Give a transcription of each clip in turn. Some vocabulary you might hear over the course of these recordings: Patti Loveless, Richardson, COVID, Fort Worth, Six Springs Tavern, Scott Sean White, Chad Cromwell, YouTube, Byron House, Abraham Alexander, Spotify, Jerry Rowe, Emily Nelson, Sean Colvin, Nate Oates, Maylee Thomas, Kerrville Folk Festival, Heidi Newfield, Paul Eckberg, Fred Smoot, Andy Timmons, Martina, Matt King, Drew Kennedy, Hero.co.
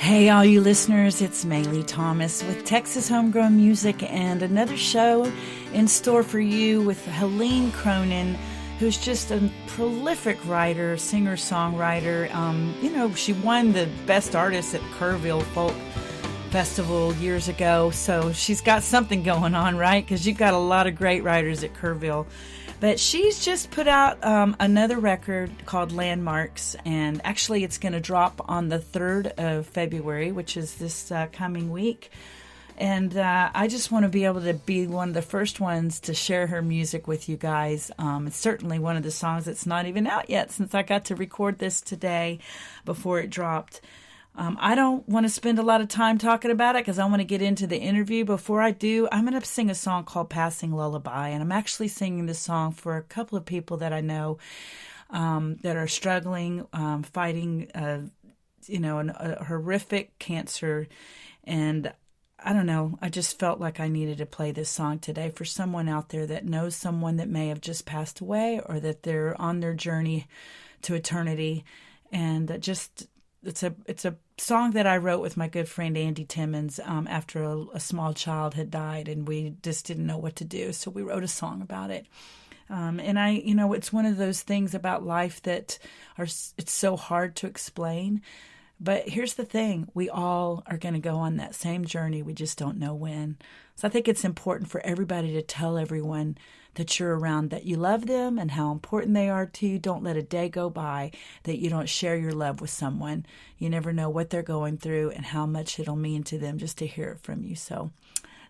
Hey, all you listeners, it's Maylee Thomas with Texas Homegrown Music and another show in store for you with Helene Cronin, who's just a prolific writer, singer-songwriter. She won the Best Artist at Kerrville Folk Festival years ago, so she's got something going on, right? Because you've got a lot of great writers at Kerrville. But she's just put out another record called Landmarks, and actually it's going to drop on the 3rd of February, which is this coming week. And I just want to be able to be one of the first ones to share her music with you guys. It's certainly one of the songs that's not even out yet since I got to record this today before it dropped. I don't want to spend a lot of time talking about it because I want to get into the interview. Before I do, I'm going to sing a song called Passing Lullaby, and I'm actually singing this song for a couple of people that I know that are struggling, fighting, a horrific cancer. And I don't know, I just felt like I needed to play this song today for someone out there that knows someone that may have just passed away or that they're on their journey to eternity. And it's a song that I wrote with my good friend Andy Timmons after a small child had died, and we just didn't know what to do, so we wrote a song about it. And it's one of those things about life that it's so hard to explain. But here's the thing: we all are going to go on that same journey. We just don't know when. So I think it's important for everybody to tell everyone that you're around, that you love them and how important they are to you. Don't let a day go by that you don't share your love with someone. You never know what they're going through and how much it'll mean to them just to hear it from you. So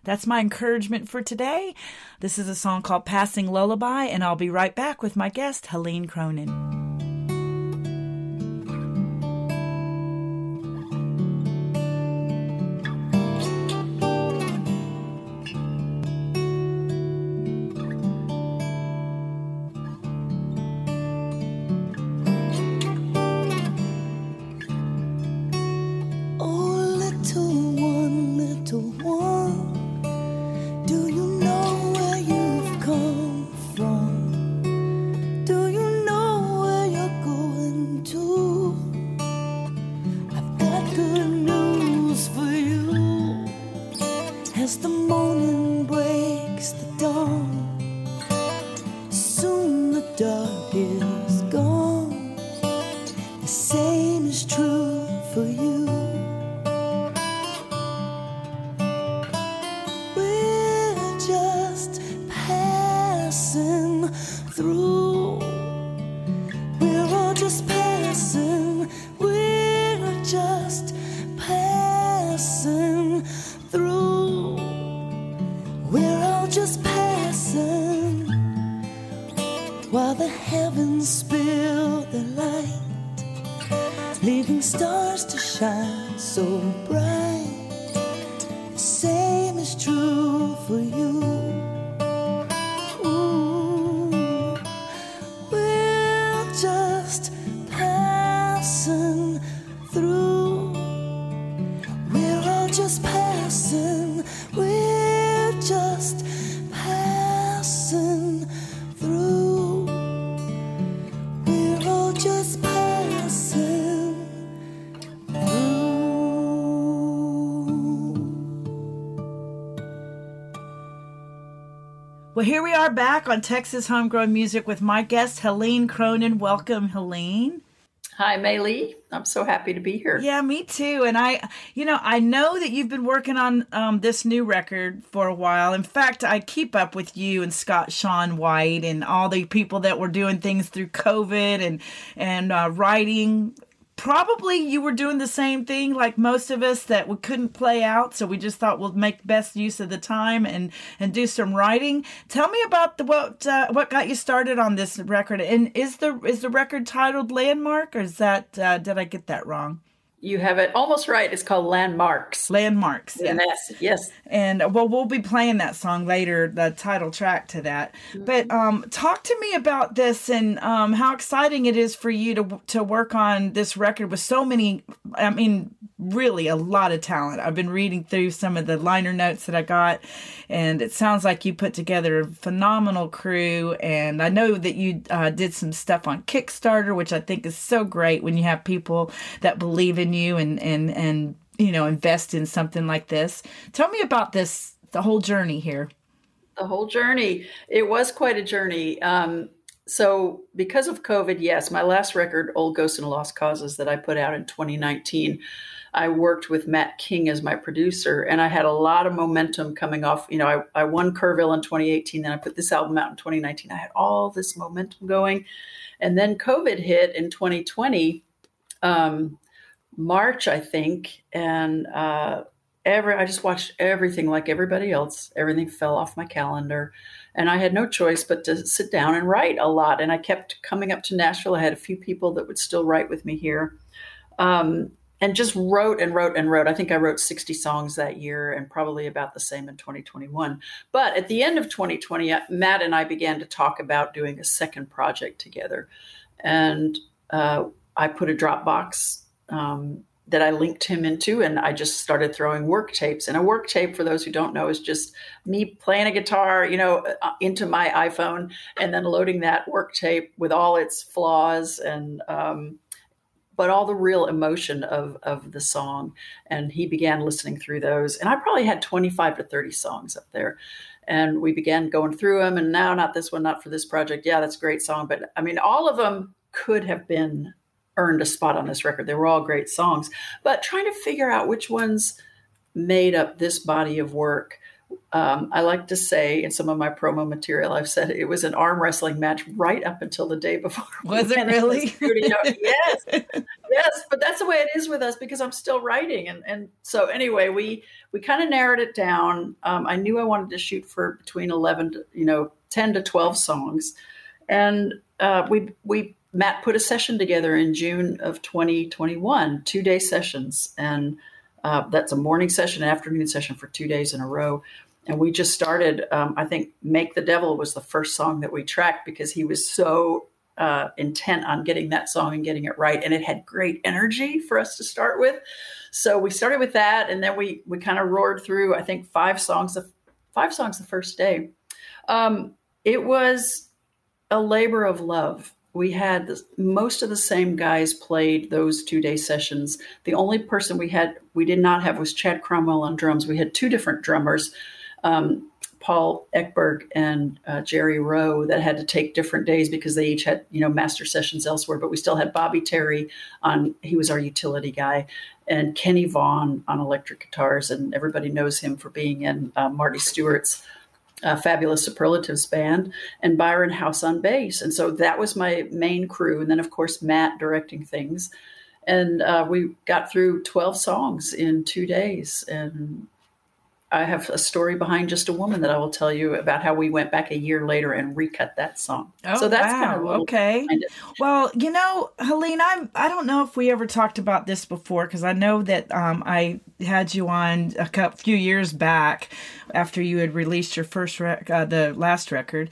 that's my encouragement for today. This is a song called Passing Lullaby, and I'll be right back with my guest, Helene Cronin. Well, here we are back on Texas Homegrown Music with my guest, Helene Cronin. Welcome, Helene. Hi, Maylee. I'm so happy to be here. Yeah, me too. And I know that you've been working on this new record for a while. In fact, I keep up with you and Scott Sean White and all the people that were doing things through COVID and writing. Probably you were doing the same thing like most of us, that we couldn't play out, so we just thought we'll make best use of the time and do some writing. Tell me about what got you started on this record, and is the record titled Landmark, or is that did I get that wrong? You have it almost right. It's called Landmarks. Landmarks. Yes. And well, we'll be playing that song later, the title track to that. Mm-hmm. But talk to me about this and how exciting it is for you to work on this record with so many, I mean, really a lot of talent. I've been reading through some of the liner notes that I got, and it sounds like you put together a phenomenal crew. And I know that you did some stuff on Kickstarter, which I think is so great when you have people that believe in you and you know, invest in something like this. Tell me about this, the whole journey here. The whole journey. It was quite a journey. So because of COVID, yes, my last record, Old Ghosts and Lost Causes, that I put out in 2019, I worked with Matt King as my producer, and I had a lot of momentum coming off. You know, I won Kerrville in 2018, then I put this album out in 2019. I had all this momentum going. And then COVID hit in 2020, March, I think, and I just watched everything like everybody else. Everything fell off my calendar, and I had no choice but to sit down and write a lot. And I kept coming up to Nashville. I had a few people that would still write with me here, and just wrote and wrote and wrote. I think I wrote 60 songs that year, and probably about the same in 2021. But at the end of 2020, Matt and I began to talk about doing a second project together. And I put a Dropbox that I linked him into, and I just started throwing work tapes. And a work tape, for those who don't know, is just me playing a guitar, you know, into my iPhone, and then loading that work tape with all its flaws and, but all the real emotion of the song. And he began listening through those. And I probably had 25 to 30 songs up there. And we began going through them, and now not this one, not for this project. Yeah, that's a great song. But I mean, all of them could have been earned a spot on this record. They were all great songs, but trying to figure out which ones made up this body of work. I like to say in some of my promo material, I've said it was an arm wrestling match right up until the day before. Was it really? Yes, but that's the way it is with us, because I'm still writing. And so anyway, we kind of narrowed it down. I knew I wanted to shoot for between 10 to 12 songs. And Matt put a session together in June of 2021, 2-day sessions. And that's a morning session, an afternoon session for 2 days in a row. And we just started, I think Make the Devil was the first song that we tracked, because he was so intent on getting that song and getting it right. And it had great energy for us to start with. So we started with that. And then we kind of roared through, I think, five songs the first day. It was a labor of love. We had most of the same guys played those 2-day sessions. The only person we did not have was Chad Cromwell on drums. We had two different drummers, Paul Eckberg and Jerry Rowe, that had to take different days because they each had, you know, master sessions elsewhere. But we still had Bobby Terry on. He was our utility guy, and Kenny Vaughn on electric guitars. And everybody knows him for being in Marty Stewart's Fabulous Superlatives band, and Byron House on bass. And so that was my main crew. And then, of course, Matt directing things. And we got through 12 songs in 2 days. And I have a story behind Just a Woman that I will tell you about, how we went back a year later and recut that song. Oh, so that's kind of okay. Well, you know, Helene, I don't know if we ever talked about this before, because I know that I had you on a few years back after you had released your first the last record.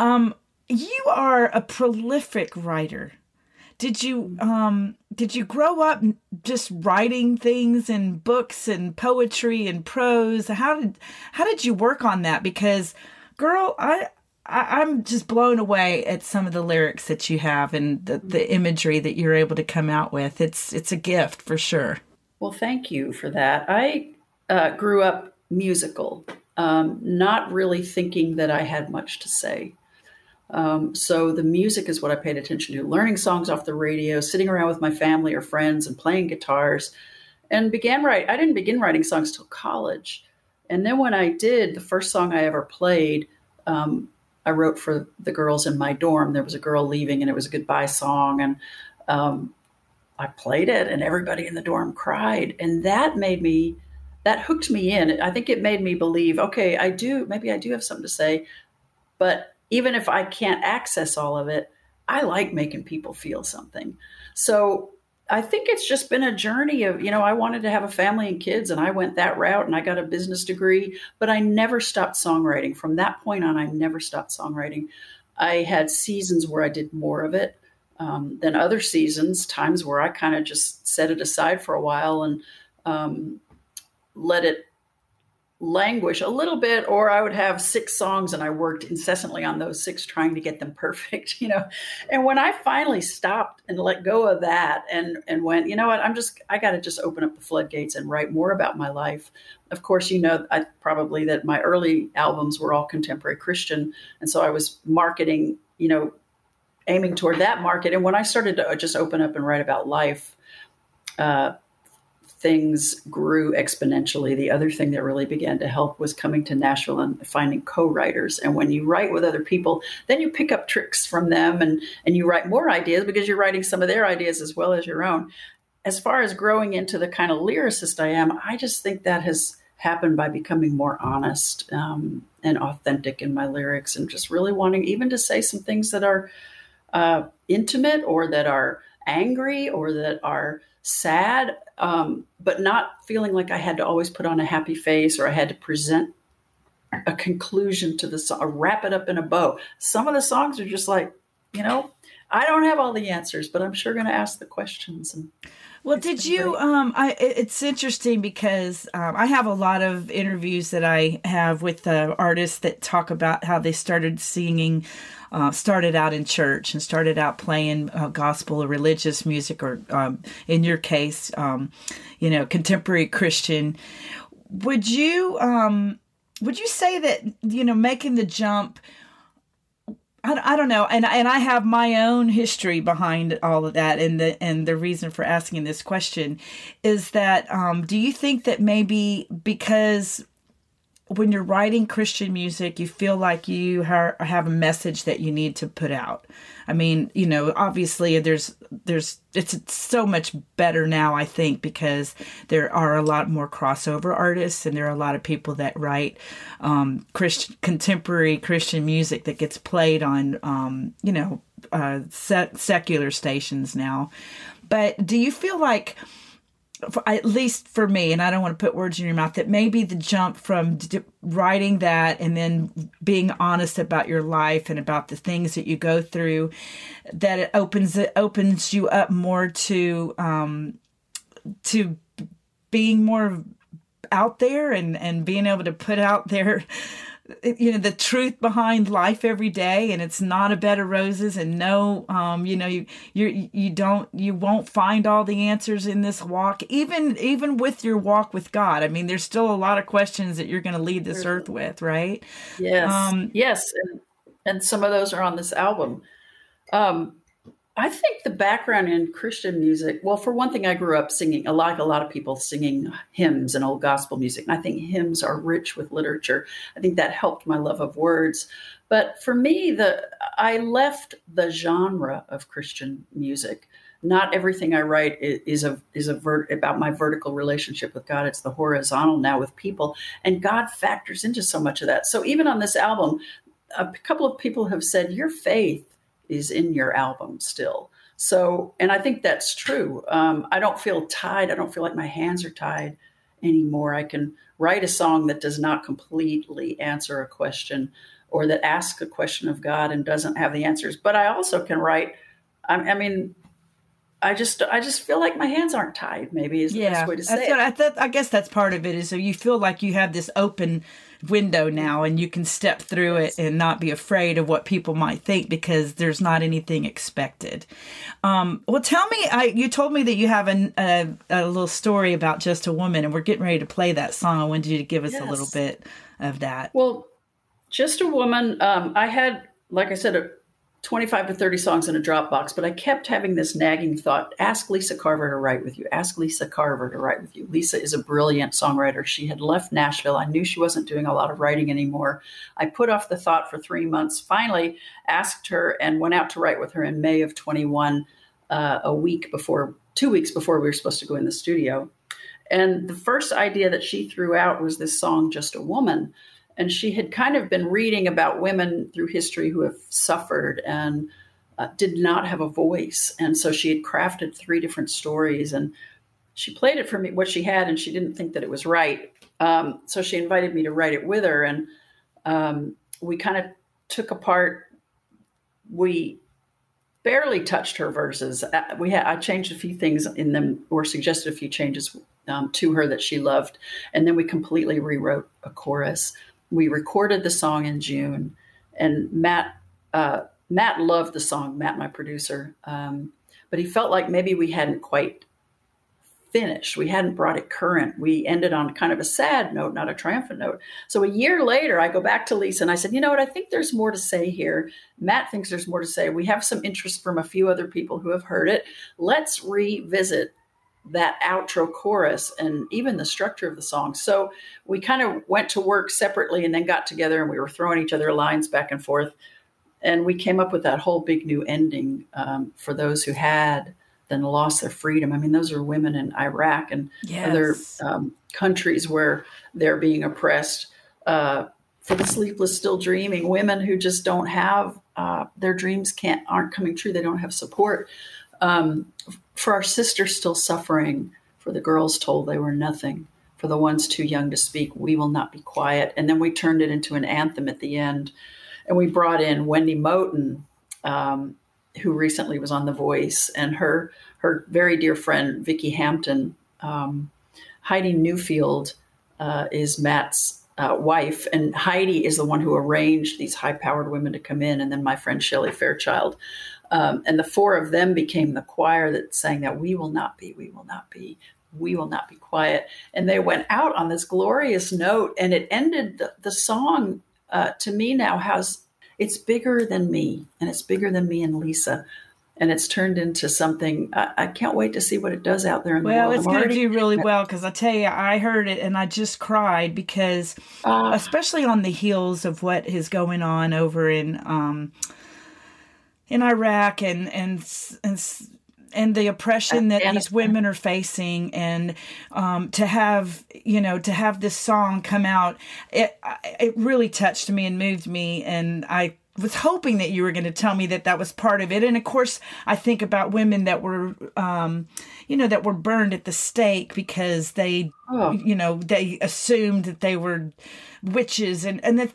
You are a prolific writer. Did you grow up just writing things in books and poetry and prose? How did you work on that? Because, girl, I'm just blown away at some of the lyrics that you have and the imagery that you're able to come out with. It's a gift for sure. Well, thank you for that. I grew up musical, not really thinking that I had much to say. So the music is what I paid attention to, learning songs off the radio, sitting around with my family or friends and playing guitars, and I didn't begin writing songs till college. And then when I did, the first song I ever played, I wrote for the girls in my dorm. There was a girl leaving, and it was a goodbye song. And I played it, and everybody in the dorm cried. And that hooked me in. I think it made me believe, okay, maybe I do have something to say, but even if I can't access all of it, I like making people feel something. So I think it's just been a journey of, you know, I wanted to have a family and kids, and I went that route, and I got a business degree, but I never stopped songwriting. From that point on, I never stopped songwriting. I had seasons where I did more of it than other seasons, times where I kind of just set it aside for a while and let it languish a little bit, or I would have 6 songs and I worked incessantly on those 6 trying to get them perfect, you know. And when I finally stopped and let go of that and went, you know what, I got to just open up the floodgates and write more about my life. Of course, you know, probably that my early albums were all contemporary Christian. And so I was marketing, you know, aiming toward that market. And when I started to just open up and write about life, things grew exponentially. The other thing that really began to help was coming to Nashville and finding co-writers. And when you write with other people, then you pick up tricks from them and you write more ideas because you're writing some of their ideas as well as your own. As far as growing into the kind of lyricist I am, I just think that has happened by becoming more honest and authentic in my lyrics and just really wanting even to say some things that are intimate or that are angry or that are sad, but not feeling like I had to always put on a happy face or I had to present a conclusion to the song, or wrap it up in a bow. Some of the songs are just like, you know, I don't have all the answers, but I'm sure going to ask the questions. And well, did you, it's interesting because I have a lot of interviews that I have with artists that talk about how they started singing, started out in church and started out playing gospel or religious music or in your case, you know, contemporary Christian. Would you say that, you know, making the jump, I don't know. And I have my own history behind all of that. And the reason for asking this question is that do you think that maybe because when you're writing Christian music, you feel like you have a message that you need to put out? I mean, you know, obviously it's so much better now, I think, because there are a lot more crossover artists and there are a lot of people that write contemporary Christian music that gets played on, you know, secular stations now. But do you feel like, at least for me, and I don't want to put words in your mouth, that maybe the jump from writing that and then being honest about your life and about the things that you go through, that it opens you up more to being more out there and being able to put out there, you know, the truth behind life every day, and it's not a bed of roses, and no, you know, you won't find all the answers in this walk, even with your walk with God. I mean, there's still a lot of questions that you're going to leave this earth with, right? Yes, yes, and some of those are on this album. I think the background in Christian music, well, for one thing, I grew up singing, like a lot of people, singing hymns and old gospel music. And I think hymns are rich with literature. I think that helped my love of words. But for me, I left the genre of Christian music. Not everything I write is about my vertical relationship with God. It's the horizontal now with people. And God factors into so much of that. So even on this album, a couple of people have said, your faith is in your album still. So, and I think that's true. I don't feel tied. I don't feel like my hands are tied anymore. I can write a song that does not completely answer a question or that asks a question of God and doesn't have the answers. But I also can write, I just feel like my hands aren't tied, maybe is the best way to say it. I guess that's part of it, is so you feel like you have this open window now and you can step through it and not be afraid of what people might think because there's not anything expected. Well, tell me, you told me that you have a little story about Just a Woman, and we're getting ready to play that song. I wanted you to give us a little bit of that. Well, Just a Woman, I had, like I said, 25 to 30 songs in a Dropbox, but I kept having this nagging thought, ask Lisa Carver to write with you. Ask Lisa Carver to write with you. Lisa is a brilliant songwriter. She had left Nashville. I knew she wasn't doing a lot of writing anymore. I put off the thought for 3 months, finally asked her and went out to write with her in May of 21, 2 weeks before we were supposed to go in the studio. And the first idea that she threw out was this song, Just a Woman. And she had kind of been reading about women through history who have suffered and did not have a voice. And so she had crafted 3 different stories, and she played it for me, what she had, and she didn't think that it was right. So she invited me to write it with her. And we kind of took apart, we barely touched her verses. I changed a few things in them or suggested a few changes to her that she loved. And then we completely rewrote a chorus. We recorded the song in June, and Matt loved the song, Matt, my producer. But he felt like maybe we hadn't quite finished. We hadn't brought it current. We ended on kind of a sad note, not a triumphant note. So a year later, I go back to Lisa and I said, you know what? I think there's more to say here. Matt thinks there's more to say. We have some interest from a few other people who have heard it. Let's revisit that outro chorus and even the structure of the song. So we kind of went to work separately and then got together and we were throwing each other lines back and forth. And we came up with that whole big new ending for those who had then lost their freedom. I mean, those are women in Iraq and other countries where they're being oppressed, for the sleepless still dreaming, women who just don't have their dreams aren't coming true. They don't have support. For our sisters still suffering, for the girls told they were nothing, for the ones too young to speak, we will not be quiet. And then we turned it into an anthem at the end. And we brought in Wendy Moten, who recently was on The Voice, and her very dear friend, Vicky Hampton. Heidi Newfield is Matt's wife, and Heidi is the one who arranged these high-powered women to come in, and then my friend Shelly Fairchild. And the four of them became the choir that sang that we will not be quiet. And they went out on this glorious note, and it ended the song. To me now has, it's bigger than me, and it's bigger than me and Lisa. And it's turned into something, I can't wait to see what it does out there in the world. Well, it's going to do really well, because I tell you, I heard it and I just cried, because especially on the heels of what is going on over in Iraq and the oppression that these women are facing, and to have this song come out, it really touched me and moved me, and I was hoping that you were going to tell me that was part of it. And of course, I think about women that were, that were burned at the stake because they assumed that they were witches, I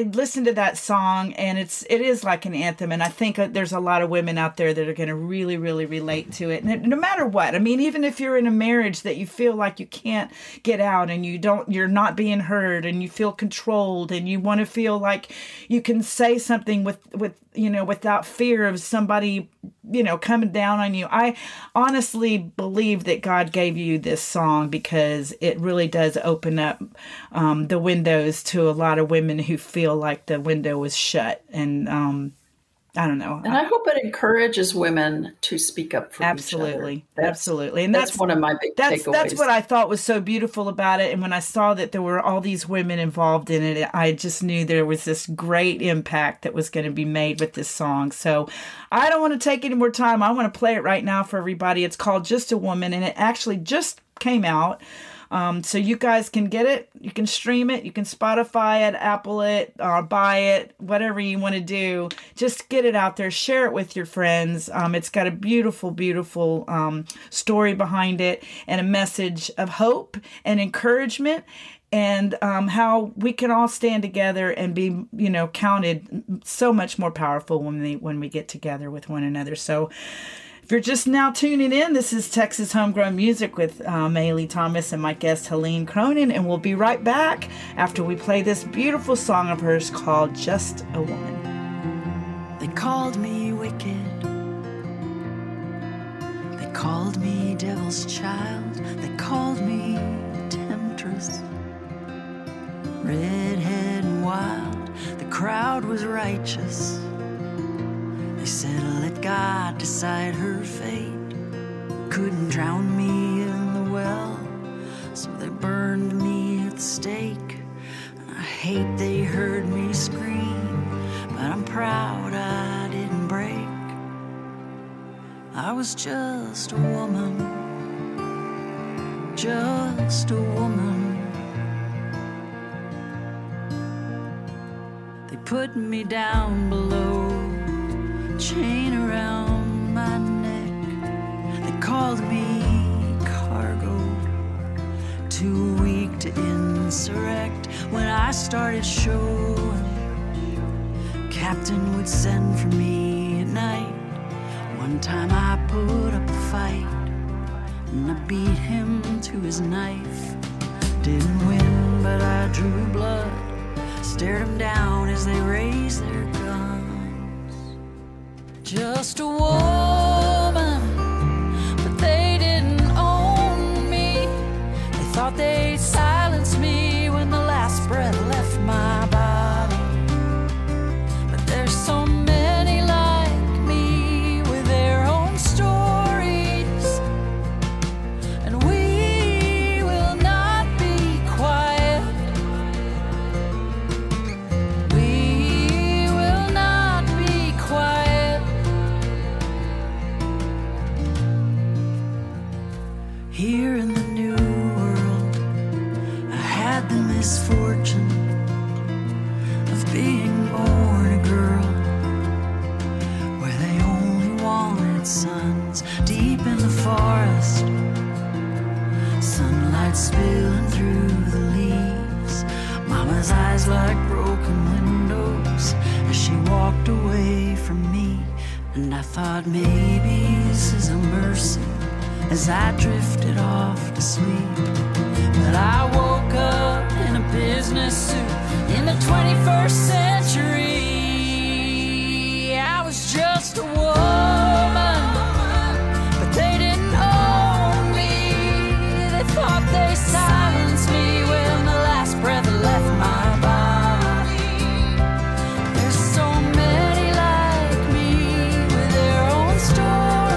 listened to that song, and it is like an anthem. And I think there's a lot of women out there that are going to really, really relate to it. And no matter what, I mean, even if you're in a marriage that you feel like you can't get out, and you're not being heard, and you feel controlled, and you want to feel like you can say something with without fear of somebody, coming down on you. I honestly believe that God gave you this song because it really does open up the windows to a lot of women who feel like the window was shut. And I don't know. And I hope it encourages women to speak up for each other. Absolutely. And that's one of my big takeaways. That's what I thought was so beautiful about it. And when I saw that there were all these women involved in it, I just knew there was this great impact that was going to be made with this song. So I don't want to take any more time. I want to play it right now for everybody. It's called Just a Woman, and it actually just came out. So you guys can get it, you can stream it, you can Spotify it, Apple it, or buy it, whatever you want to do. Just get it out there, share it with your friends. It's got a beautiful, beautiful story behind it, and a message of hope and encouragement, and how we can all stand together and be, counted so much more powerful when we get together with one another. So if you're just now tuning in, this is Texas Homegrown Music with Maylee Thomas and my guest Helene Cronin, and we'll be right back after we play this beautiful song of hers called Just a Woman. They called me wicked. They called me devil's child. They called me temptress, redhead and wild. The crowd was righteous. They said, let God decide her fate. Couldn't drown me in the well, so they burned me at the stake. I hate they heard me scream, but I'm proud I didn't break. I was just a woman, just a woman. They put me down below, chain around my neck. They called me cargo, too weak to insurrect. When I started showing, captain would send for me at night. One time I put up a fight, and I beat him to his knife. Didn't win, but I drew blood, stared him down as they raised their guns. Just a woman, but they didn't own me. They thought they'd silence me when the last breath left my body. But there's so many like me with their own stories, and we will not be quiet. We will not be quiet. Here in the new world, I had the misfortune of being born a girl, where they only wanted sons. Deep in the forest, sunlight spilling through the leaves, mama's eyes like broken windows as she walked away from me. And I thought, maybe this is a mercy, as I drifted off to sleep. But I woke up in a business suit in the 21st century. I was just a woman, but they didn't own me. They thought they silenced me when the last breath left my body. There's so many like me with their own stories.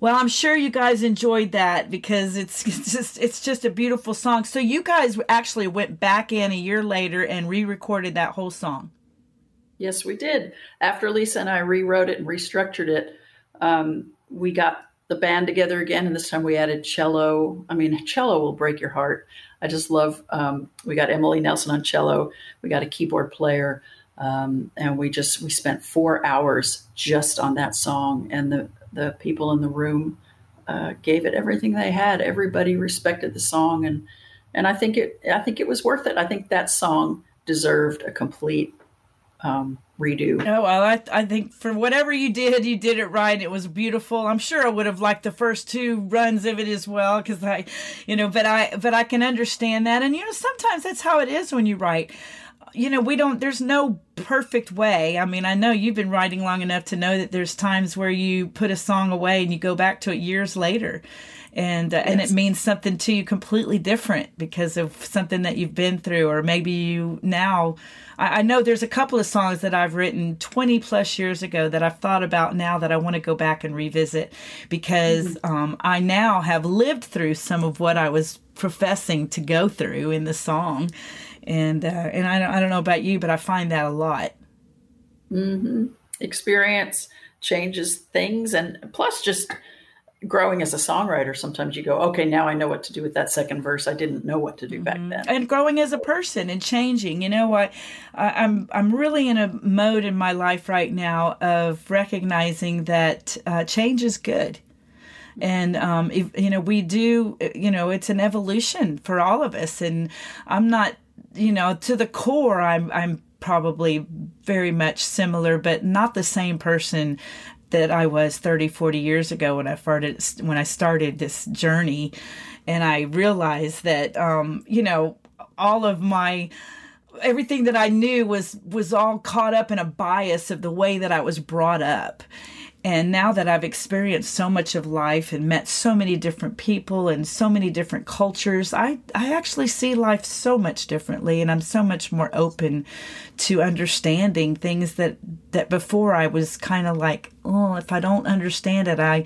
Well, I'm sure you guys enjoyed that, because it's just a beautiful song. So you guys actually went back in a year later and re-recorded that whole song. Yes, we did. After Lisa and I rewrote it and restructured it, we got the band together again, and this time we added cello. I mean, cello will break your heart. I just love, we got Emily Nelson on cello. We got a keyboard player. And we spent 4 hours just on that song, and the people in the room gave it everything they had. Everybody respected the song, and I think it was worth it. I think that song deserved a complete redo. Oh, well, I think for whatever you did it right. It was beautiful. I'm sure I would have liked the first two runs of it as well, because I can understand that. And sometimes that's how it is when you write. There's no perfect way. I mean, I know you've been writing long enough to know that there's times where you put a song away and you go back to it years later. And yes. And it means something to you completely different because of something that you've been through. Or maybe you now, I know there's a couple of songs that I've written 20 plus years ago that I've thought about now that I want to go back and revisit, because I now have lived through some of what I was professing to go through in the song. And I don't know about you, but I find that a lot. Mm-hmm. Experience changes things. And plus just growing as a songwriter, sometimes you go, okay, now I know what to do with that second verse. I didn't know what to do back then. And growing as a person and changing, I'm really in a mode in my life right now of recognizing that change is good. And, we do, it's an evolution for all of us. And I'm not, to the core, I'm probably very much similar, but not the same person that I was 30, 40 years ago when I started this journey. And I realized that, all of my... everything that I knew was all caught up in a bias of the way that I was brought up. And now that I've experienced so much of life and met so many different people and so many different cultures, I actually see life so much differently, and I'm so much more open to understanding things that before I was kind of like, oh, if I don't understand it, I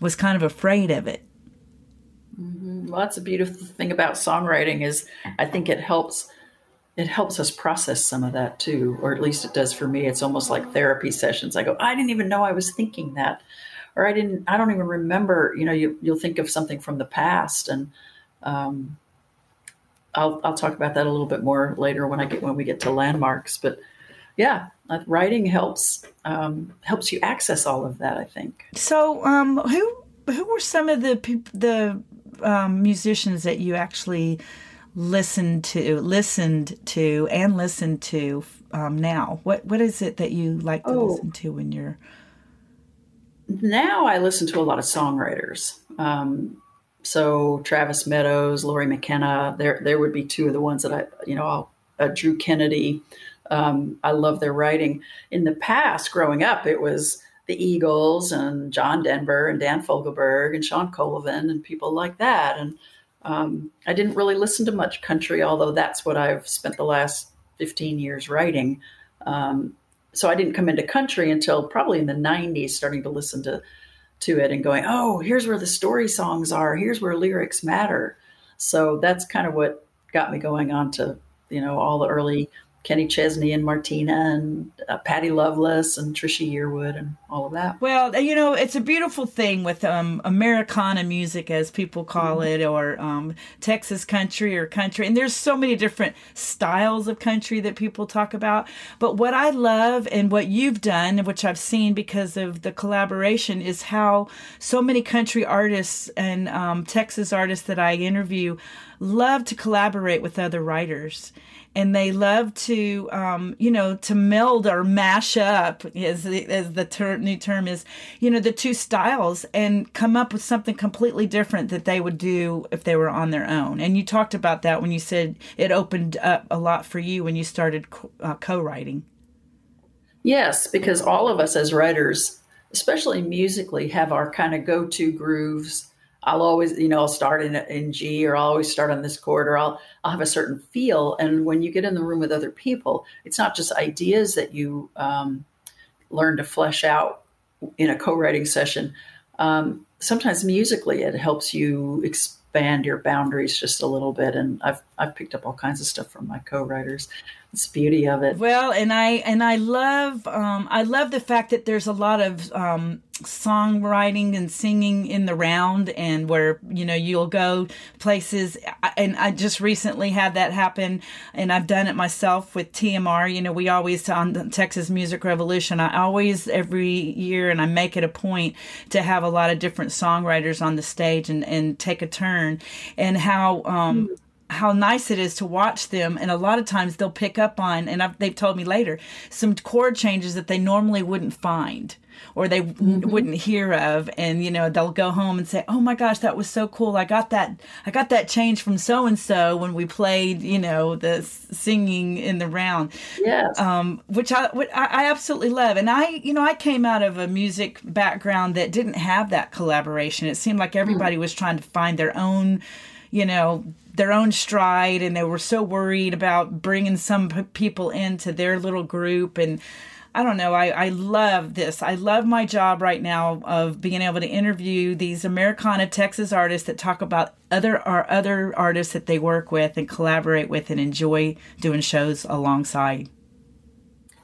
was kind of afraid of it. Mm-hmm. Well, that's a beautiful thing about songwriting is I think it helps us process some of that too, or at least it does for me. It's almost like therapy sessions. I go, I didn't even know I was thinking that, or I don't even remember, you'll think of something from the past. And I'll talk about that a little bit more later when we get to Landmarks, but yeah, writing helps you access all of that, I think. So who were some of the musicians that you actually listened to now? What is it that you like to listen to when you're... Now I listen to a lot of songwriters. So Travis Meadows, Lori McKenna, there would be two of the ones that I Drew Kennedy. I love their writing. In the past, growing up, it was the Eagles and John Denver and Dan Fogelberg and Sean Colvin and people like that. And I didn't really listen to much country, although that's what I've spent the last 15 years writing. So I didn't come into country until probably in the 90s, starting to listen to it and going, oh, here's where the story songs are. Here's where lyrics matter. So that's kind of what got me going on to, all the early Kenny Chesney and Martina and Patti Loveless and Trisha Yearwood and all of that. Well, it's a beautiful thing with Americana music, as people call it, or Texas country or country. And there's so many different styles of country that people talk about. But what I love and what you've done, which I've seen because of the collaboration, is how so many country artists and Texas artists that I interview love to collaborate with other writers. And they love to, to meld or mash up, as the new term is, the two styles and come up with something completely different that they would do if they were on their own. And you talked about that when you said it opened up a lot for you when you started co-writing. Yes, because all of us as writers, especially musically, have our kind of go-to grooves. I'll always, I'll start in G, or I'll always start on this chord, or I'll have a certain feel. And when you get in the room with other people, it's not just ideas that you learn to flesh out in a co-writing session. Sometimes musically, it helps you expand your boundaries just a little bit. And I've picked up all kinds of stuff from my co-writers. It's the beauty of it. Well, and I love the fact that there's a lot of songwriting and singing in the round, and where you'll go places. And I just recently had that happen, and I've done it myself with TMR. We always on the Texas Music Revolution. I always every year, and I make it a point to have a lot of different songwriters on the stage and take a turn, and how nice it is to watch them. And a lot of times they'll pick up on, and they've told me later, some chord changes that they normally wouldn't find, or they wouldn't hear of. And, they'll go home and say, oh my gosh, that was so cool. I got that change from so-and-so when we played, the singing in the round. Yes. Which I absolutely love. And I came out of a music background that didn't have that collaboration. It seemed like everybody was trying to find their own, their own stride, and they were so worried about bringing some people into their little group. And I don't know, I love this. I love my job right now of being able to interview these Americana Texas artists that talk about other artists that they work with and collaborate with and enjoy doing shows alongside.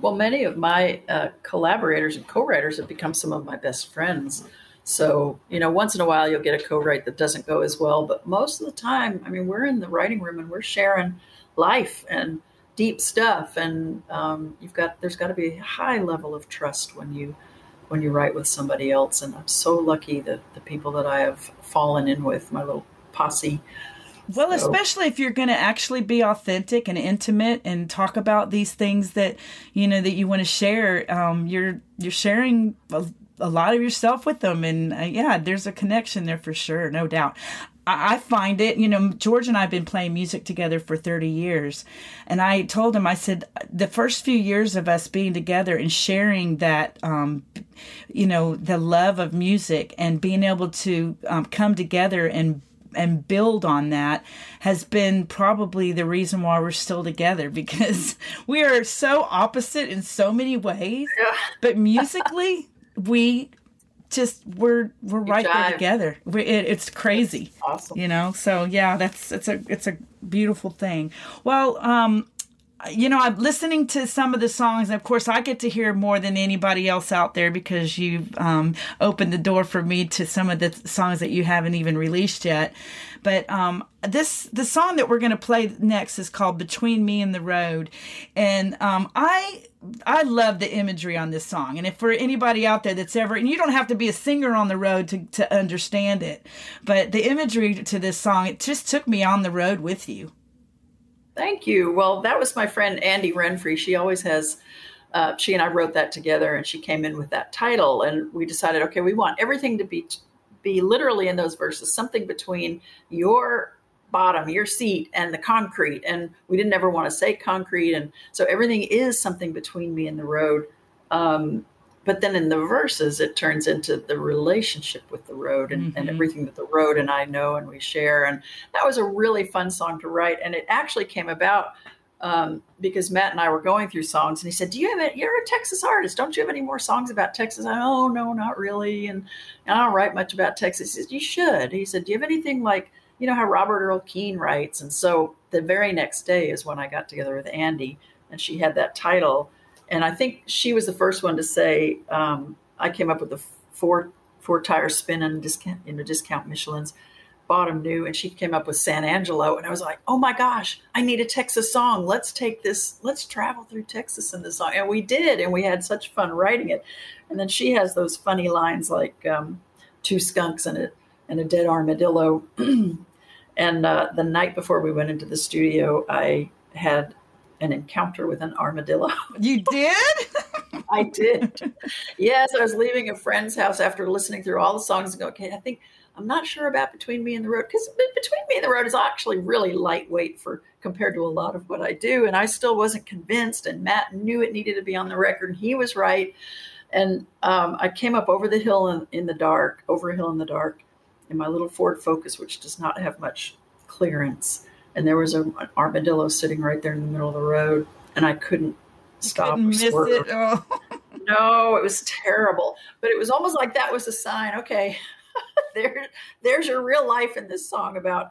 Well, many of my collaborators and co-writers have become some of my best friends. So, once in a while you'll get a co-write that doesn't go as well, but most of the time, we're in the writing room and we're sharing life and deep stuff. And there's got to be a high level of trust when you when you write with somebody else. And I'm so lucky that the people that I have fallen in with, my little posse. Well, especially if you're going to actually be authentic and intimate and talk about these things that, you know, that you want to share, you're sharing a lot of yourself with them. And yeah, there's a connection there for sure. No doubt. I find it, you know, George and I have been playing music together for 30 years. And I told him, I said, the first few years of us being together and sharing that, you know, the love of music and being able to come together and build on that has been probably the reason why we're still together, because we are so opposite in so many ways, yeah. But musically we're right there together. It's crazy. It's awesome. You know? So yeah, it's a beautiful thing. Well, you know, I'm listening to some of the songs. And of course, I get to hear more than anybody else out there because you've opened the door for me to some of the songs that you haven't even released yet. But the song that we're going to play next is called Between Me and the Road. And I love the imagery on this song. And if for anybody out there that's ever, and you don't have to be a singer on the road to understand it, but the imagery to this song, it just took me on the road with you. Thank you. Well, that was my friend, Andy Renfree. She always has, she and I wrote that together, and she came in with that title, and we decided, okay, we want everything to be literally in those verses, something between your bottom, your seat, and the concrete. And we didn't ever want to say concrete. And so everything is something between me and the road. But then in the verses, it turns into the relationship with the road and everything that the road and I know and we share. And that was a really fun song to write. And it actually came about because Matt and I were going through songs. And he said, you're a Texas artist. Don't you have any more songs about Texas? I said, oh, no, not really. And I don't write much about Texas. He said, you should. He said, do you have anything like, you know, how Robert Earl Keen writes? And so the very next day is when I got together with Andy, and she had that title. And I think she was the first one to say, I came up with the four tire spin and discount Michelin's bottom new. And she came up with San Angelo. And I was like, oh my gosh, I need a Texas song. Let's travel through Texas in this song. And we did. And we had such fun writing it. And then she has those funny lines like two skunks and a dead armadillo. And the night before we went into the studio, I had an encounter with an armadillo. You did? I did. Yes, I was leaving a friend's house after listening through all the songs and going, okay, I think I'm not sure about Between Me and the Road, because Between Me and the Road is actually really lightweight compared to a lot of what I do. And I still wasn't convinced, and Matt knew it needed to be on the record, and he was right. And I came up over the hill in the dark in my little Ford Focus, which does not have much clearance. And there was an armadillo sitting right there in the middle of the road, and I couldn't stop. Couldn't miss it. Oh. No, it was terrible. But it was almost like that was a sign. Okay, there's your real life in this song about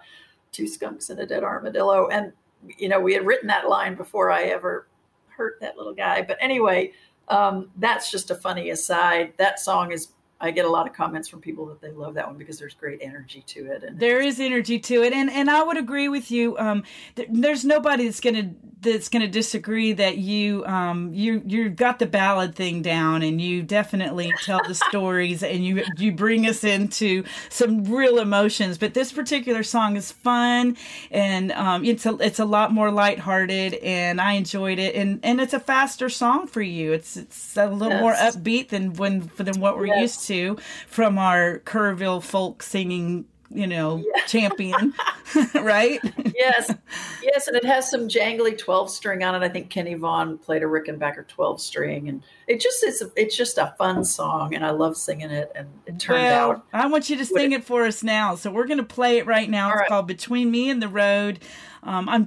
two skunks and a dead armadillo. And, you know, we had written that line before I ever hurt that little guy. But anyway, that's just a funny aside. That song is, I get a lot of comments from people that they love that one because there's great energy to it. And there is energy to it. And I would agree with you. There's nobody that's going to disagree that you, you've got the ballad thing down, and you definitely tell the stories, and you bring us into some real emotions. But this particular song is fun, and it's a lot more lighthearted, and I enjoyed it. And it's a faster song for you. It's a little more upbeat than what we're used to from our Kerrville folk singing, you know, champion, right? Yes. And it has some jangly 12 string on it. I think Kenny Vaughn played a Rickenbacker 12 string, and it's just a fun song, and I love singing it. And it turned out. I want you to sing it for us now. So we're going to play it right now. It's called Between Me and the Road. I'm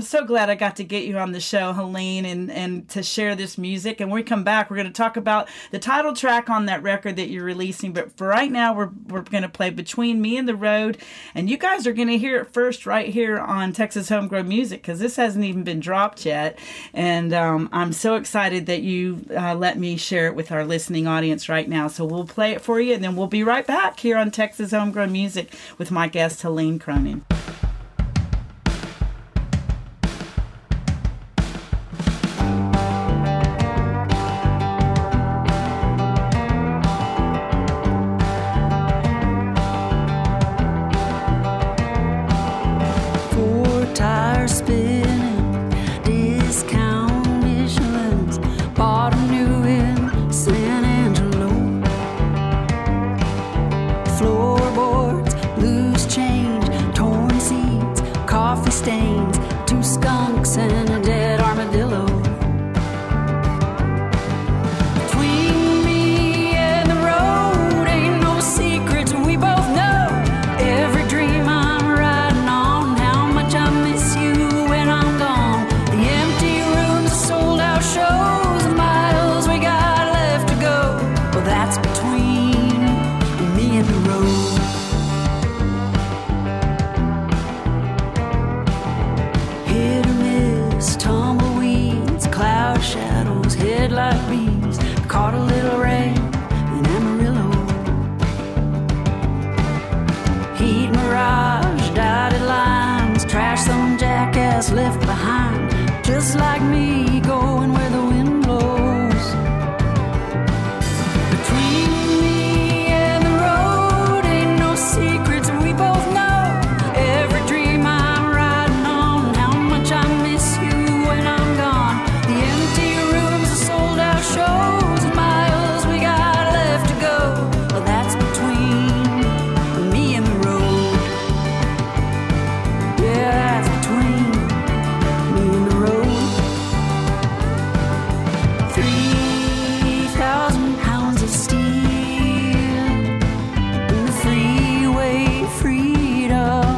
so glad I got to get you on the show, Helene, and to share this music. And when we come back, we're going to talk about the title track on that record that you're releasing. But for right now, we're going to play Between Me and the Road. And you guys are going to hear it first right here on Texas Homegrown Music, because this hasn't even been dropped yet. And I'm so excited that you let me share it with our listening audience right now. So we'll play it for you, and then we'll be right back here on Texas Homegrown Music with my guest, Helene Cronin. coffee stains, 2 skunks and a dead armadillo. Between me and the road ain't no secrets, we both know. Every dream I'm riding on, how much I miss you when I'm gone. The empty rooms, the sold out shows, the miles we got left to go. Well, that's between me and the road. Like bees, caught a little rain in Amarillo. Heat mirage, dotted lines, trash some jackass left behind. Just like me, going where the wind blows. Between me and the road ain't no secrets, we both know. Every dream I'm riding on, how much I miss you when I'm gone. The empty sold out shows, the miles we got left to go. Well, that's between me and the road. Yeah, that's between me and the road. 3,000 pounds of steel in the freeway freedom.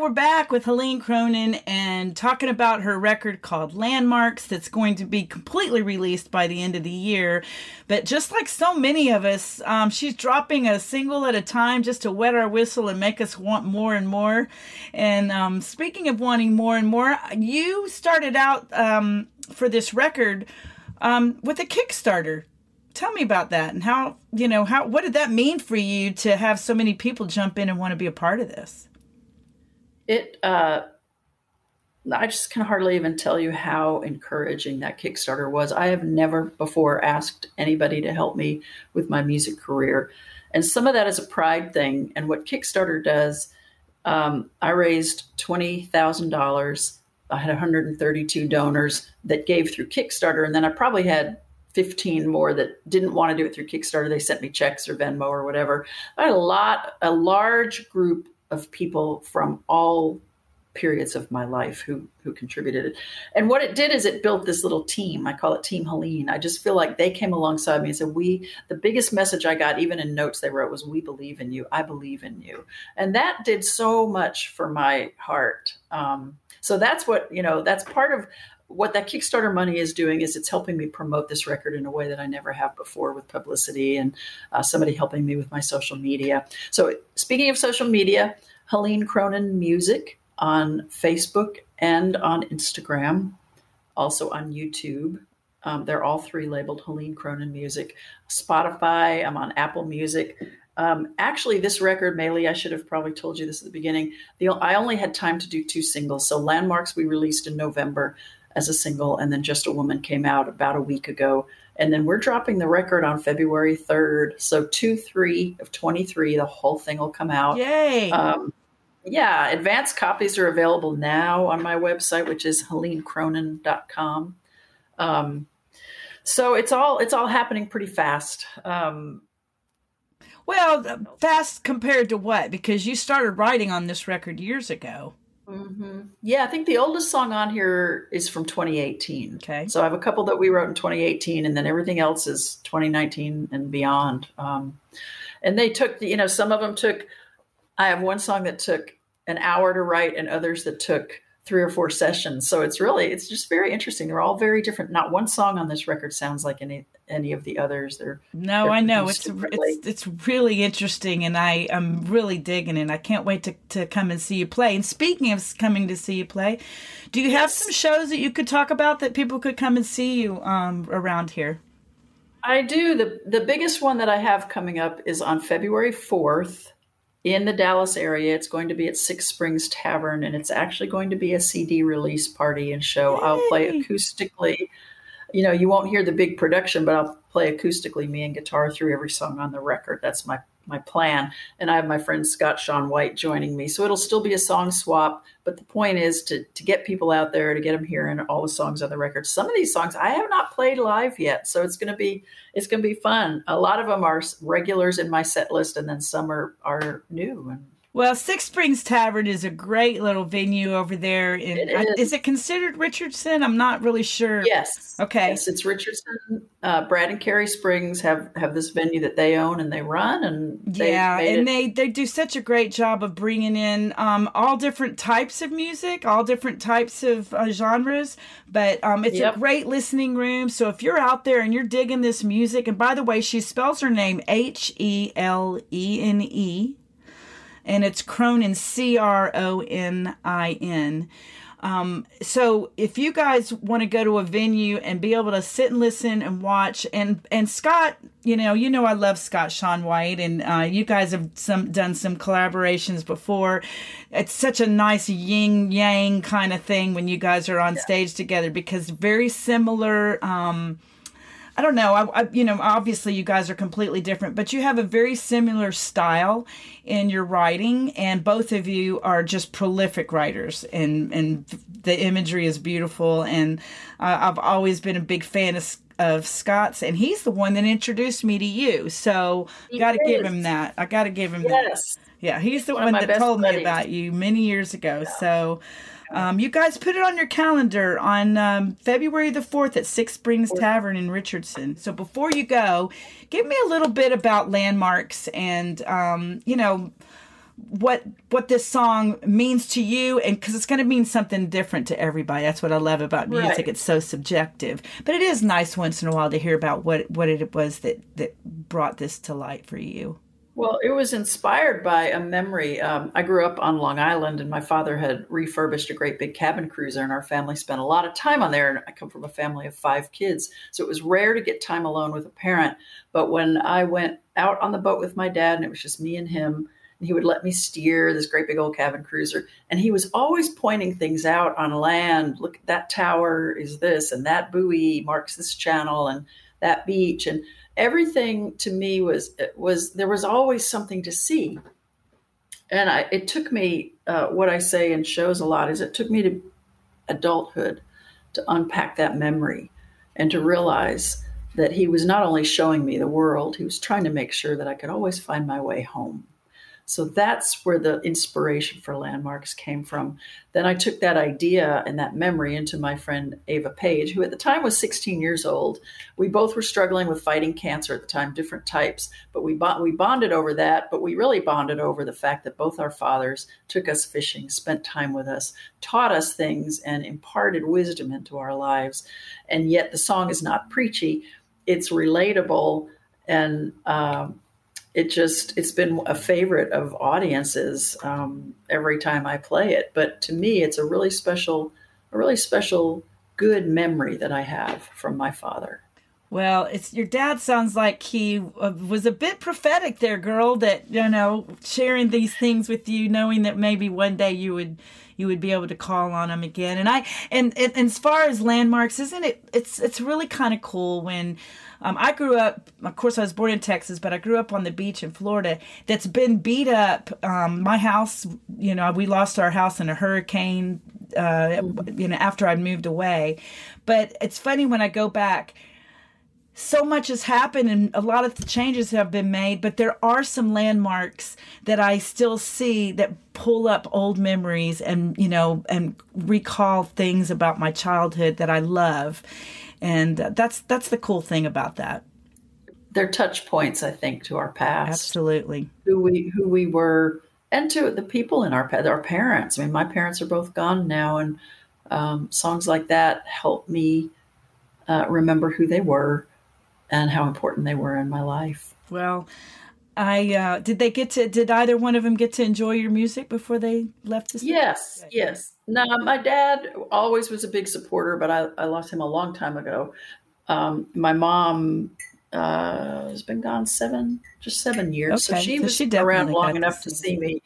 We're back with Helene Cronin and talking about her record called Landmarks that's going to be completely released by the end of the year. But just like so many of us, she's dropping a single at a time just to wet our whistle and make us want more and more. And speaking of wanting more and more, you started out for this record with a Kickstarter. Tell me about that and how what did that mean for you to have so many people jump in and want to be a part of this? I just can hardly even tell you how encouraging that Kickstarter was. I have never before asked anybody to help me with my music career. And some of that is a pride thing. And what Kickstarter does, I raised $20,000. I had 132 donors that gave through Kickstarter. And then I probably had 15 more that didn't want to do it through Kickstarter. They sent me checks or Venmo or whatever. I had a large group of people from all periods of my life who contributed it. And what it did is it built this little team. I call it Team Helene. I just feel like they came alongside me and said, the biggest message I got, even in notes they wrote, was we believe in you. I believe in you. And that did so much for my heart. So that's that's part of what that Kickstarter money is doing, is it's helping me promote this record in a way that I never have before, with publicity and somebody helping me with my social media. So speaking of social media, Helene Cronin Music on Facebook and on Instagram, also on YouTube. They're all three labeled Helene Cronin Music. Spotify, I'm on Apple Music. Actually, this record, Maylee, I should have probably told you this at the beginning. I only had time to do 2 singles. So Landmarks we released in November as a single, and then Just a Woman came out about a week ago. And then we're dropping the record on February 3rd. So 2/3 of 2023, the whole thing will come out. Yay! Advanced copies are available now on my website, which is helenecronin.com. So it's all happening pretty fast. Well, fast compared to what? Because you started writing on this record years ago. Mm-hmm. Yeah, I think the oldest song on here is from 2018. Okay. So I have a couple that we wrote in 2018, and then everything else is 2019 and beyond. And they took, some of them took, I have one song that took an hour to write and others that took 3 or 4 sessions. So it's just very interesting. They're all very different. Not one song on this record sounds like any of the others. I know it's really interesting, and I'm really digging it. I can't wait to come and see you play. And speaking of coming to see you play, do you have some shows that you could talk about that people could come and see you around here? I do. The biggest one that I have coming up is on February 4th. In the Dallas area, it's going to be at Six Springs Tavern, and it's actually going to be a CD release party and show. Yay. I'll play acoustically. You won't hear the big production, but I'll play acoustically, me and guitar, through every song on the record. That's my plan. And I have my friend Scott Sean White joining me. So it'll still be a song swap, but the point is to get people out there, to get them hearing all the songs on the record. Some of these songs I have not played live yet, so it's going to be fun. A lot of them are regulars in my set list, and then some are new. Well, Six Springs Tavern is a great little venue over there. Is it considered Richardson? I'm not really sure. Yes. Okay. Yes, it's Richardson. Brad and Carrie Springs have this venue that they own and they run. They do such a great job of bringing in all different types of music, all different types of genres. But it's a great listening room. So if you're out there and you're digging this music, and by the way, she spells her name Helene. And it's Cronin, Cronin. So if you guys want to go to a venue and be able to sit and listen and watch, and Scott, I love Scott Sean White, and you guys have done some collaborations before. It's such a nice yin yang kind of thing when you guys are on stage together, because very similar. I don't know. Obviously you guys are completely different, but you have a very similar style in your writing, and both of you are just prolific writers, and the imagery is beautiful. And I've always been a big fan of Scott's, and he's the one that introduced me to you. So I got to give him that. Yeah, he's the one that told me about you many years ago. Yeah. So you guys put it on your calendar on February the 4th at Six Springs Tavern in Richardson. So before you go, give me a little bit about Landmarks and, what this song means to you, and because it's going to mean something different to everybody. That's what I love about music. Right. It's so subjective, but it is nice once in a while to hear about what it was that brought this to light for you. Well, it was inspired by a memory. I grew up on Long Island, and my father had refurbished a great big cabin cruiser, and our family spent a lot of time on there. And I come from a family of 5 kids, so it was rare to get time alone with a parent. But when I went out on the boat with my dad, and it was just me and him, and he would let me steer this great big old cabin cruiser, and he was always pointing things out on land. Look, that tower is this, and that buoy marks this channel, and that beach, and everything to me was there was always something to see. And it took me, what I say in shows a lot is it took me to adulthood to unpack that memory and to realize that he was not only showing me the world, he was trying to make sure that I could always find my way home. So that's where the inspiration for Landmarks came from. Then I took that idea and that memory into my friend Ava Page, who at the time was 16 years old. We both were struggling with fighting cancer at the time, different types, but we bonded over that. But we really bonded over the fact that both our fathers took us fishing, spent time with us, taught us things, and imparted wisdom into our lives. And yet the song is not preachy. It's relatable, and it's been a favorite of audiences every time I play it. But to me, it's a really special good memory that I have from my father. Well, it's your dad sounds like he was a bit prophetic there, girl, that, sharing these things with you, knowing that maybe one day you would be able to call on him again. And as far as Landmarks, isn't it? It's really kind of cool when I grew up, of course, I was born in Texas, but I grew up on the beach in Florida that's been beat up. My house, we lost our house in a hurricane, after I'd moved away. But it's funny when I go back, so much has happened and a lot of the changes have been made, but there are some landmarks that I still see that pull up old memories and, you know, and recall things about my childhood that I love. And that's the cool thing about that. They're touch points, I think, to our past. Absolutely. Who we were and to the people in our parents. I mean, my parents are both gone now, and songs like that help me remember who they were and how important they were in my life. Well, did either one of them get to enjoy your music before they left this? Yes, place? Yes. No, my dad always was a big supporter, but I lost him a long time ago. My mom has been gone just 7 years. Okay. So she was around long enough to see me.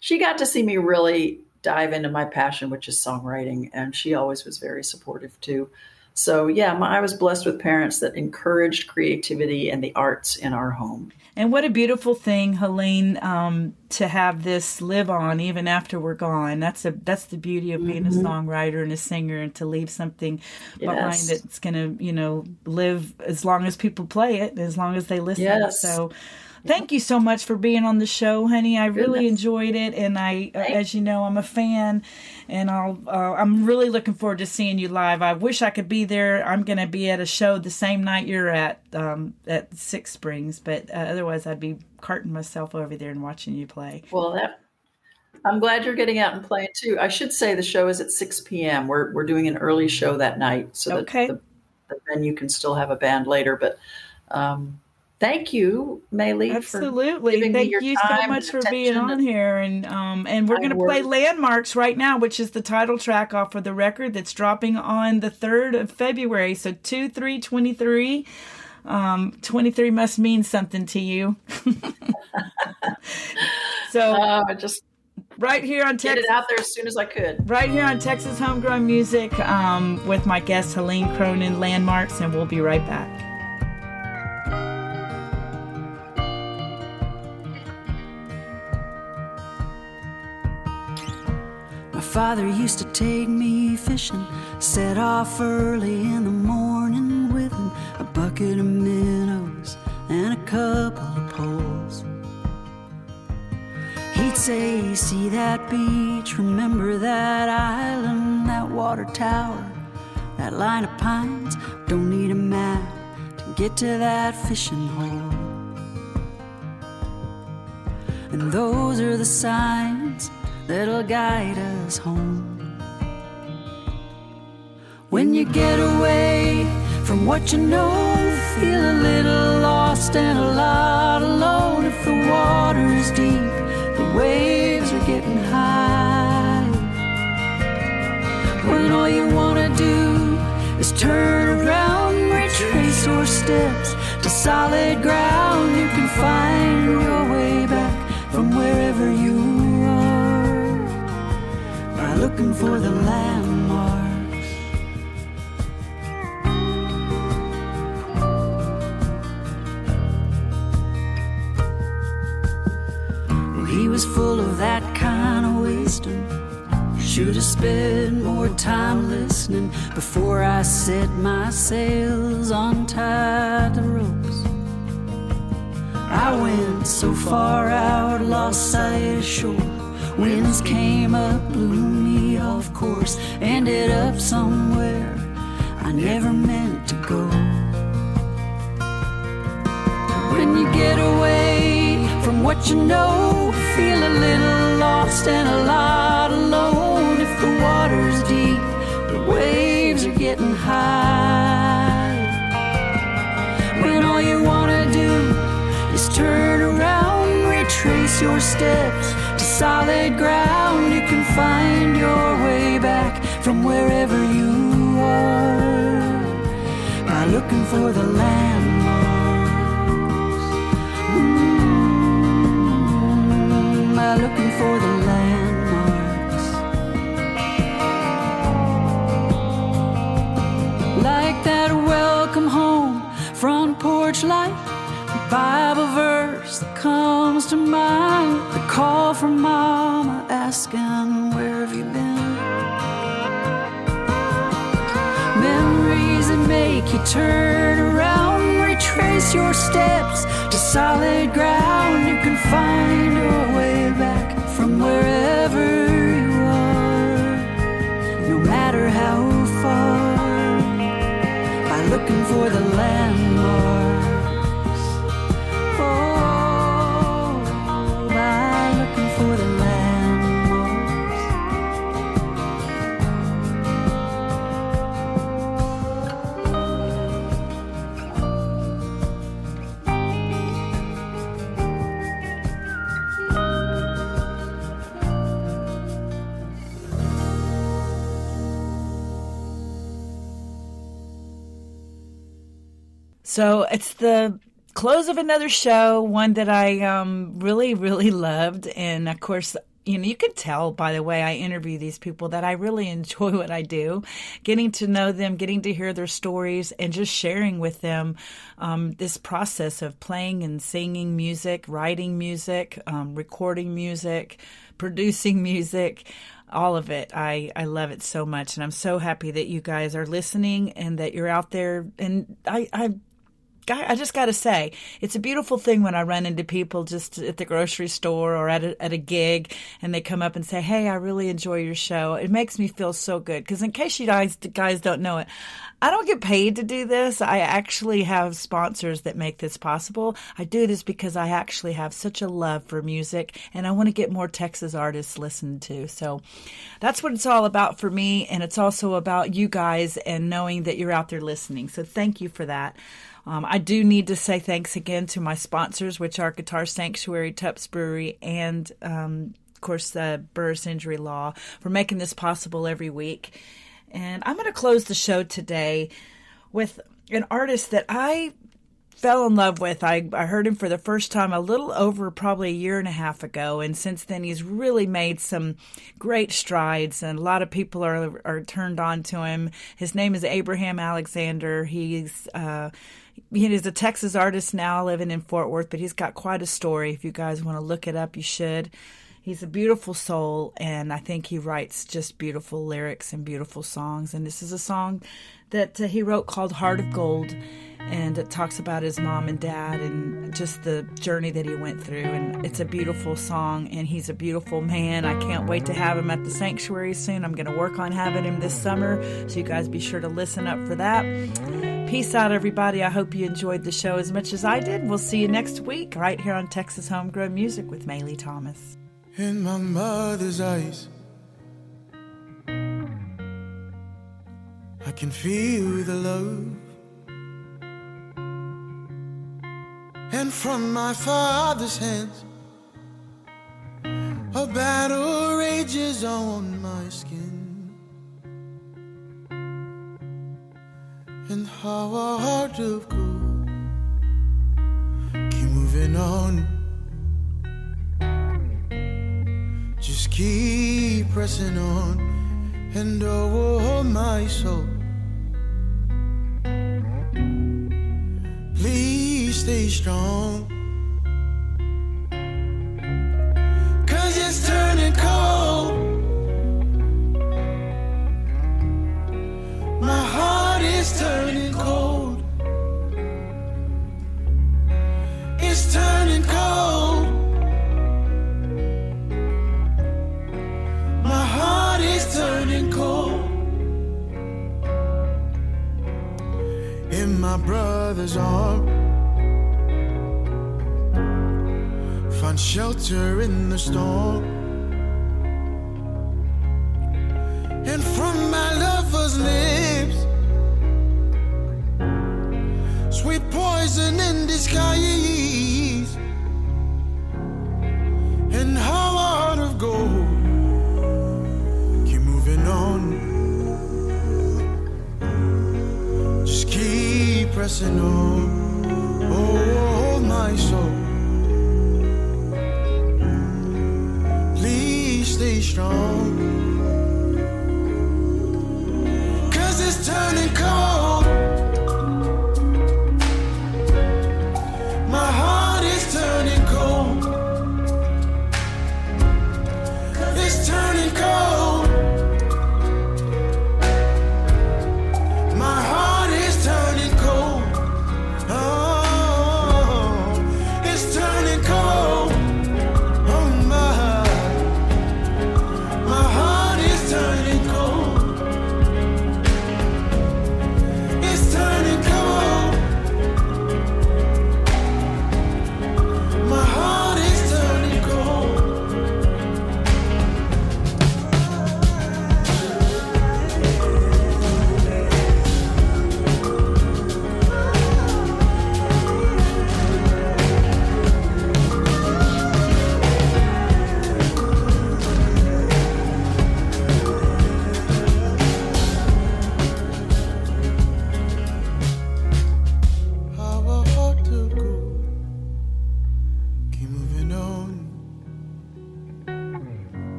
She got to see me really dive into my passion, which is songwriting. And she always was very supportive too. So yeah, I was blessed with parents that encouraged creativity and the arts in our home. And what a beautiful thing, Helene, to have this live on even after we're gone. That's the beauty of being a songwriter and a singer, and to leave something behind that's going to, you know, live as long as people play it, as long as they listen. Yes. So thank you so much for being on the show, honey. I really enjoyed it, and I, as you know, I'm a fan, and I'm really looking forward to seeing you live. I wish I could be there. I'm going to be at a show the same night you're at Six Springs, but otherwise I'd be carting myself over there and watching you play. Well, I'm glad you're getting out and playing too. I should say the show is at 6 p.m. We're doing an early show that night, so that the venue can still have a band later, but. Thank you, Maylee. Absolutely. For thank you so much for being on here. And we're going to play Landmarks right now, which is the title track off of the record that's dropping on the 3rd of February. So 2/3/23. 23 must mean something to you. So just right here on Texas. Get it out there as soon as I could. Right here on Texas Homegrown Music with my guest, Helene Cronin, Landmarks. And we'll be right back. Father used to take me fishing, set off early in the morning with him, a bucket of minnows and a couple of poles. He'd say, see that beach, remember that island, that water tower, that line of pines, don't need a map to get to that fishing hole. And those are the signs that'll guide us home. When you get away from what you know, feel a little lost and a lot alone. If the water is deep, the waves are getting high. When all you want to do is turn around, retrace your steps to solid ground, you can find your way back from wherever you looking for the landmarks. Well, he was full of that kind of wisdom. Should have spent more time listening before I set my sails, untied the ropes. I went so far out, lost sight of shore. Winds came up, blew me off course, ended up somewhere I never meant to go. When you get away from what you know, feel a little lost and a lot alone. If the water's deep, the waves are getting high. When all you want to do is turn around, retrace your steps to solid ground, you can find your way back from wherever you are by looking for the landmarks. By looking for the landmarks. Like that welcome home front porch light, the Bible verse that comes to mind, the call from Mama asking, where have you been? Memories that make you turn around, trace your steps to solid ground. You can find your way back from wherever you are, no matter how far, by looking for the landmarks. Oh, by looking for the So it's the close of another show, one that I really, really loved. And, of course, you know, you can tell by the way I interview these people that I really enjoy what I do, getting to know them, getting to hear their stories, and just sharing with them this process of playing and singing music, writing music, recording music, producing music. All of it. I love it so much. And I'm so happy that you guys are listening and that you're out there. And I just got to say, it's a beautiful thing when I run into people just at the grocery store or at a gig, and they come up and say, hey, I really enjoy your show. It makes me feel so good. Because in case you guys don't know it, I don't get paid to do this. I actually have sponsors that make this possible. I do this because I actually have such a love for music, and I want to get more Texas artists listened to. So that's what it's all about for me, and it's also about you guys and knowing that you're out there listening. So thank you for that. I do need to say thanks again to my sponsors, which are Guitar Sanctuary, Tupp's Brewery, and, of course, Burris Injury Law, for making this possible every week. And I'm going to close the show today with an artist that I fell in love with. I heard him for the first time a little over probably a year and a half ago, and since then he's really made some great strides, and a lot of people are turned on to him. His name is Abraham Alexander. He is a Texas artist now living in Fort Worth, but he's got quite a story. If you guys want to look it up, you should. He's a beautiful soul, and I think he writes just beautiful lyrics and beautiful songs. And this is a song that he wrote called Heart of Gold, and it talks about his mom and dad and just the journey that he went through. And it's a beautiful song, and he's a beautiful man. I can't wait to have him at the sanctuary soon. I'm going to work on having him this summer, so you guys be sure to listen up for that. Peace out, everybody. I hope you enjoyed the show as much as I did. We'll see you next week right here on Texas Homegrown Music with Maylee Thomas. In my mother's eyes, I can feel the love. And from my father's hands, a battle rages on my skin. And how a heart of gold keep moving on. Just keep pressing on, and oh my soul, please stay strong, 'cause it's turning cold. My heart is turning cold. It's turning cold. Turning cold. In my brother's arm, find shelter in the storm. And from my lover's lips, sweet poison in disguise. And how out of gold on. Just keep pressing on, oh my soul, please stay strong, 'cause it's turning cold. My heart is turning cold. It's turning cold. My heart is turning cold. Oh.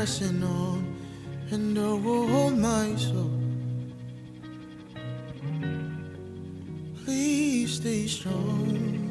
pressing on, and I will hold my soul. Please stay strong.